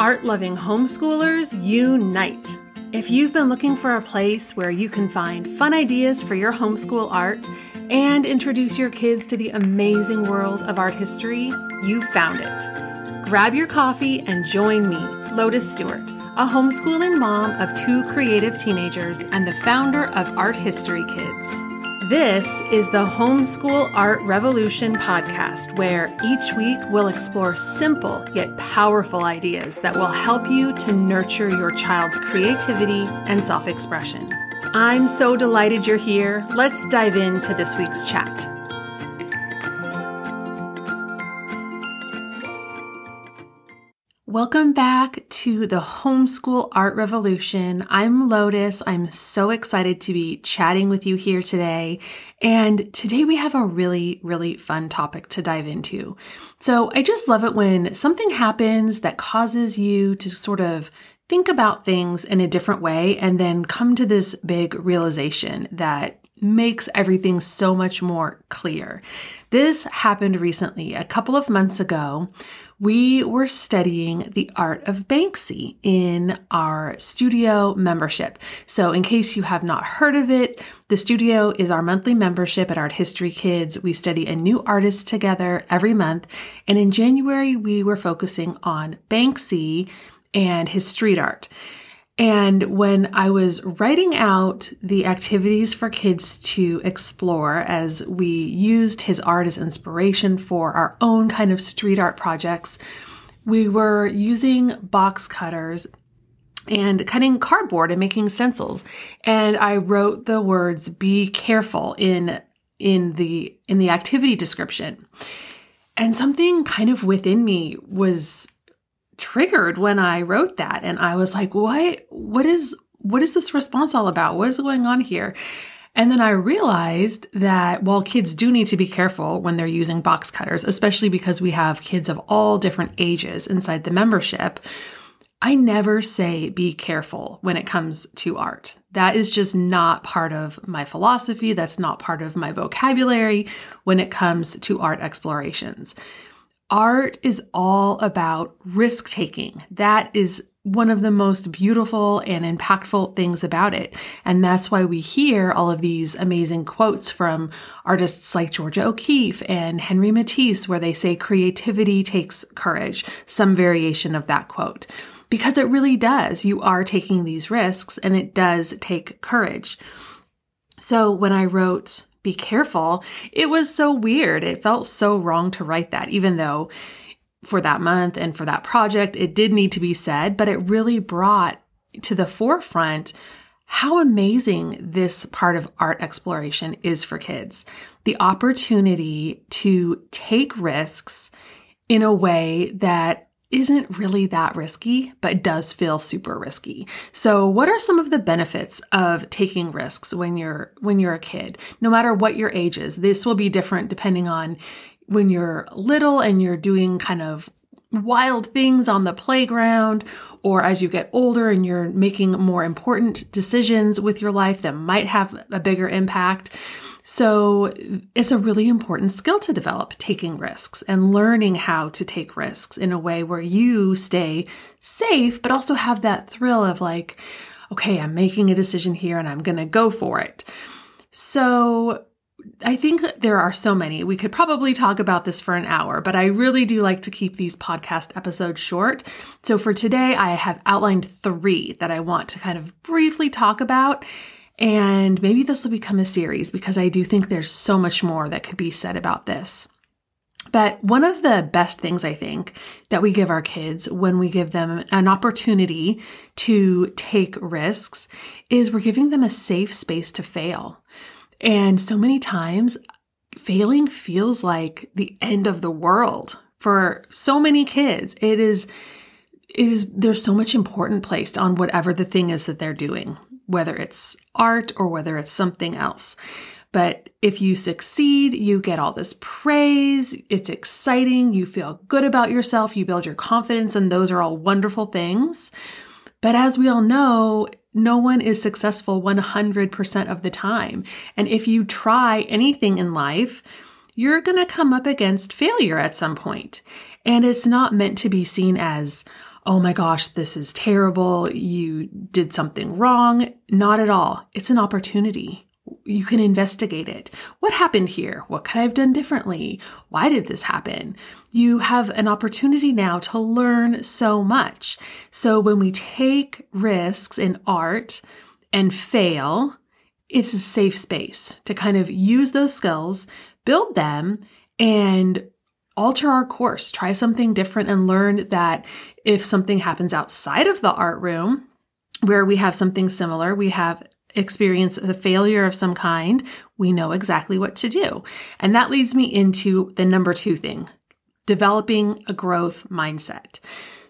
Art-loving homeschoolers, unite! If you've been looking for a place where you can find fun ideas for your homeschool art and introduce your kids to the amazing world of art history, you found it. Grab your coffee and join me, Lotus Stewart, a homeschooling mom of two creative teenagers and the founder of Art History Kids. This is the Homeschool Art Revolution podcast, where each week we'll explore simple yet powerful ideas that will help you to nurture your child's creativity and self-expression. I'm so delighted you're here. Let's dive into this week's chat. Welcome back to the Homeschool Art Revolution. I'm Lotus. I'm so excited to be chatting with you here today. And today we have a really fun topic to dive into. So I just love it when something happens that causes you to sort of think about things in a different way and then come to this big realization that makes everything so much more clear. This happened recently. A couple of months ago, we were studying the art of Banksy in our studio membership. So in case you have not heard of it, the studio is our monthly membership at Art History Kids. We study a new artist together every month. And in January, we were focusing on Banksy and his street art. And when I was writing out the activities for kids to explore, as we used his art as inspiration for our own kind of street art projects, we were using box cutters and cutting cardboard and making stencils. And I wrote the words, "Be careful," in the activity description. And something kind of within me was triggered when I wrote that. And I was like, what is this response all about? What is going on here? And then I realized that while kids do need to be careful when they're using box cutters, especially because we have kids of all different ages inside the membership, I never say be careful when it comes to art. That is just not part of my philosophy. That's not part of my vocabulary when it comes to art explorations. Art is all about risk-taking. That is one of the most beautiful and impactful things about it. And that's why we hear all of these amazing quotes from artists like Georgia O'Keeffe and Henri Matisse, where they say creativity takes courage, some variation of that quote. Because it really does. You are taking these risks, and it does take courage. So when I wrote "Be careful," it was so weird. It felt so wrong to write that, even though for that month and for that project, it did need to be said, but it really brought to the forefront how amazing this part of art exploration is for kids. The opportunity to take risks in a way that isn't really that risky, but does feel super risky. So what are some of the benefits of taking risks when you're a kid? No matter what your age is, this will be different depending on when you're little and you're doing kind of wild things on the playground, or as you get older and you're making more important decisions with your life that might have a bigger impact. So it's a really important skill to develop, taking risks and learning how to take risks in a way where you stay safe, but also have that thrill of like, okay, I'm making a decision here and I'm going to go for it. So I think there are so many. We could probably talk about this for an hour, but I really do like to keep these podcast episodes short. So for today, I have outlined three that I want to kind of briefly talk about. And maybe this will become a series because I do think there's so much more that could be said about this. But one of the best things I think that we give our kids when we give them an opportunity to take risks is we're giving them a safe space to fail. And so many times failing feels like the end of the world for so many kids. It is, there's so much importance placed on whatever the thing is that they're doing, whether it's art or whether it's something else. But if you succeed, you get all this praise, it's exciting, you feel good about yourself, you build your confidence, and those are all wonderful things. But as we all know, no one is successful 100% of the time. And if you try anything in life, you're going to come up against failure at some point. And it's not meant to be seen as, oh my gosh, this is terrible, you did something wrong. Not at all. It's an opportunity. You can investigate it. What happened here? What could I have done differently? Why did this happen? You have an opportunity now to learn so much. So when we take risks in art and fail, it's a safe space to kind of use those skills, build them, and alter our course. Try something different and learn that if something happens outside of the art room where we have something similar, we have experience a failure of some kind, we know exactly what to do. And that leads me into the number two thing, developing a growth mindset.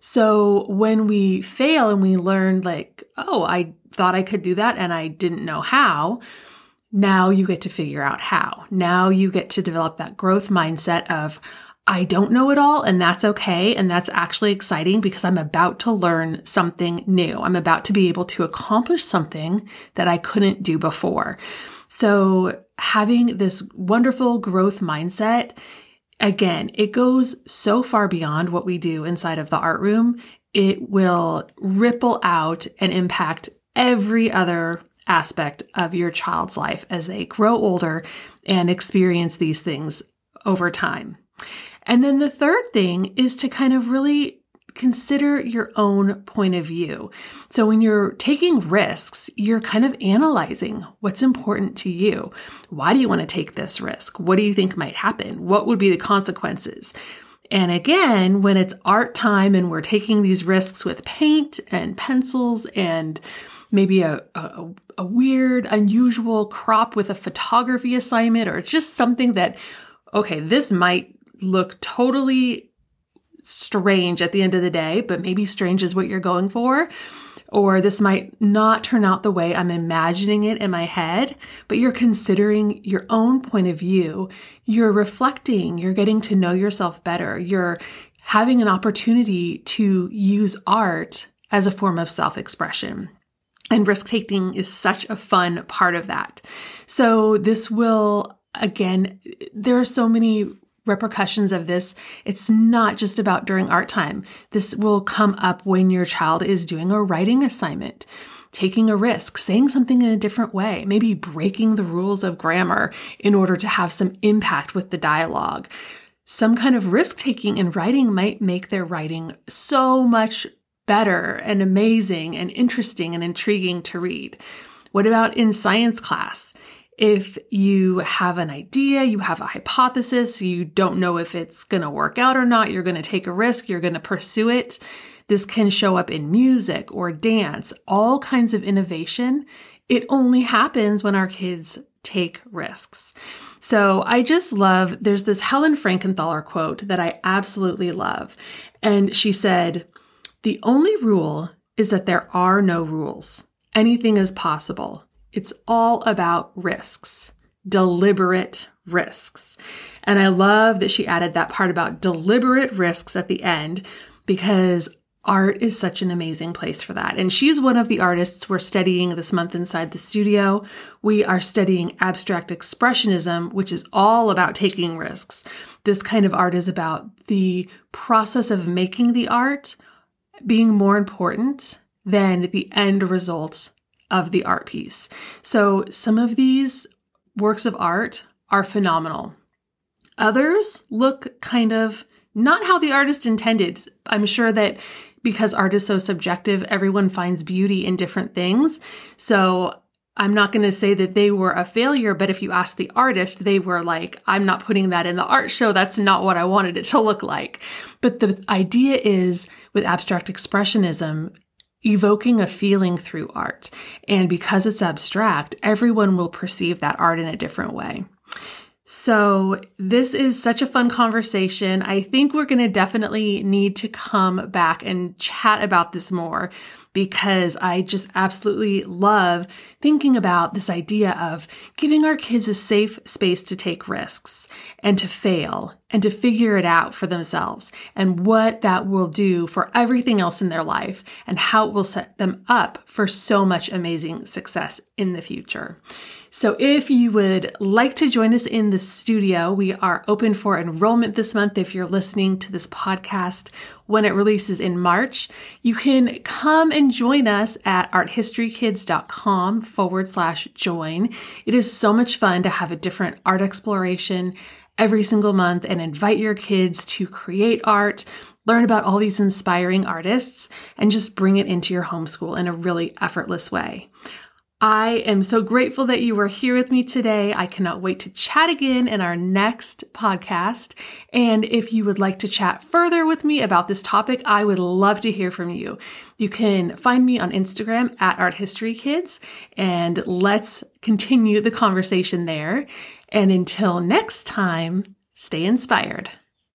So when we fail and we learn like, oh, I thought I could do that and I didn't know how, now you get to figure out how. Now you get to develop that growth mindset of, I don't know it all, and that's okay. And that's actually exciting because I'm about to learn something new. I'm about to be able to accomplish something that I couldn't do before. So having this wonderful growth mindset, again, it goes so far beyond what we do inside of the art room. It will ripple out and impact every other aspect of your child's life as they grow older and experience these things over time. And then the third thing is to kind of really consider your own point of view. So when you're taking risks, you're kind of analyzing what's important to you. Why do you want to take this risk? What do you think might happen? What would be the consequences? And again, when it's art time and we're taking these risks with paint and pencils and maybe a weird, unusual crop with a photography assignment, or just something that, okay, this might look totally strange at the end of the day, but maybe strange is what you're going for. Or this might not turn out the way I'm imagining it in my head, but you're considering your own point of view. You're reflecting, you're getting to know yourself better. You're having an opportunity to use art as a form of self-expression. And risk-taking is such a fun part of that. So this will, again, there are so many repercussions of this. It's not just about during art time. This will come up when your child is doing a writing assignment, taking a risk, saying something in a different way, maybe breaking the rules of grammar in order to have some impact with the dialogue. Some kind of risk-taking in writing might make their writing so much better and amazing and interesting and intriguing to read. What about in science class? If you have an idea, you have a hypothesis, you don't know if it's going to work out or not, you're going to take a risk, you're going to pursue it. This can show up in music or dance, all kinds of innovation. It only happens when our kids take risks. So I just love, there's this Helen Frankenthaler quote that I absolutely love. And she said, "The only rule is that there are no rules. Anything is possible. It's all about risks, deliberate risks." And I love that she added that part about deliberate risks at the end, because art is such an amazing place for that. And she's one of the artists we're studying this month inside the studio. We are studying abstract expressionism, which is all about taking risks. This kind of art is about the process of making the art being more important than the end result of the art piece. So some of these works of art are phenomenal. Others look kind of not how the artist intended. I'm sure that because art is so subjective, everyone finds beauty in different things. So I'm not going to say that they were a failure, but if you ask the artist, they were like, I'm not putting that in the art show. That's not what I wanted it to look like. But the idea is with abstract expressionism, evoking a feeling through art. And because it's abstract, everyone will perceive that art in a different way. So this is such a fun conversation. I think we're going to definitely need to come back and chat about this more, because I just absolutely love thinking about this idea of giving our kids a safe space to take risks and to fail and to figure it out for themselves and what that will do for everything else in their life and how it will set them up for so much amazing success in the future. So if you would like to join us in the studio, we are open for enrollment this month. If you're listening to this podcast when it releases in March, you can come and join us at arthistorykids.com/join. It is so much fun to have a different art exploration every single month and invite your kids to create art, learn about all these inspiring artists, and just bring it into your homeschool in a really effortless way. I am so grateful that you were here with me today. I cannot wait to chat again in our next podcast. And if you would like to chat further with me about this topic, I would love to hear from you. You can find me on Instagram at Art History Kids, and let's continue the conversation there. And until next time, stay inspired.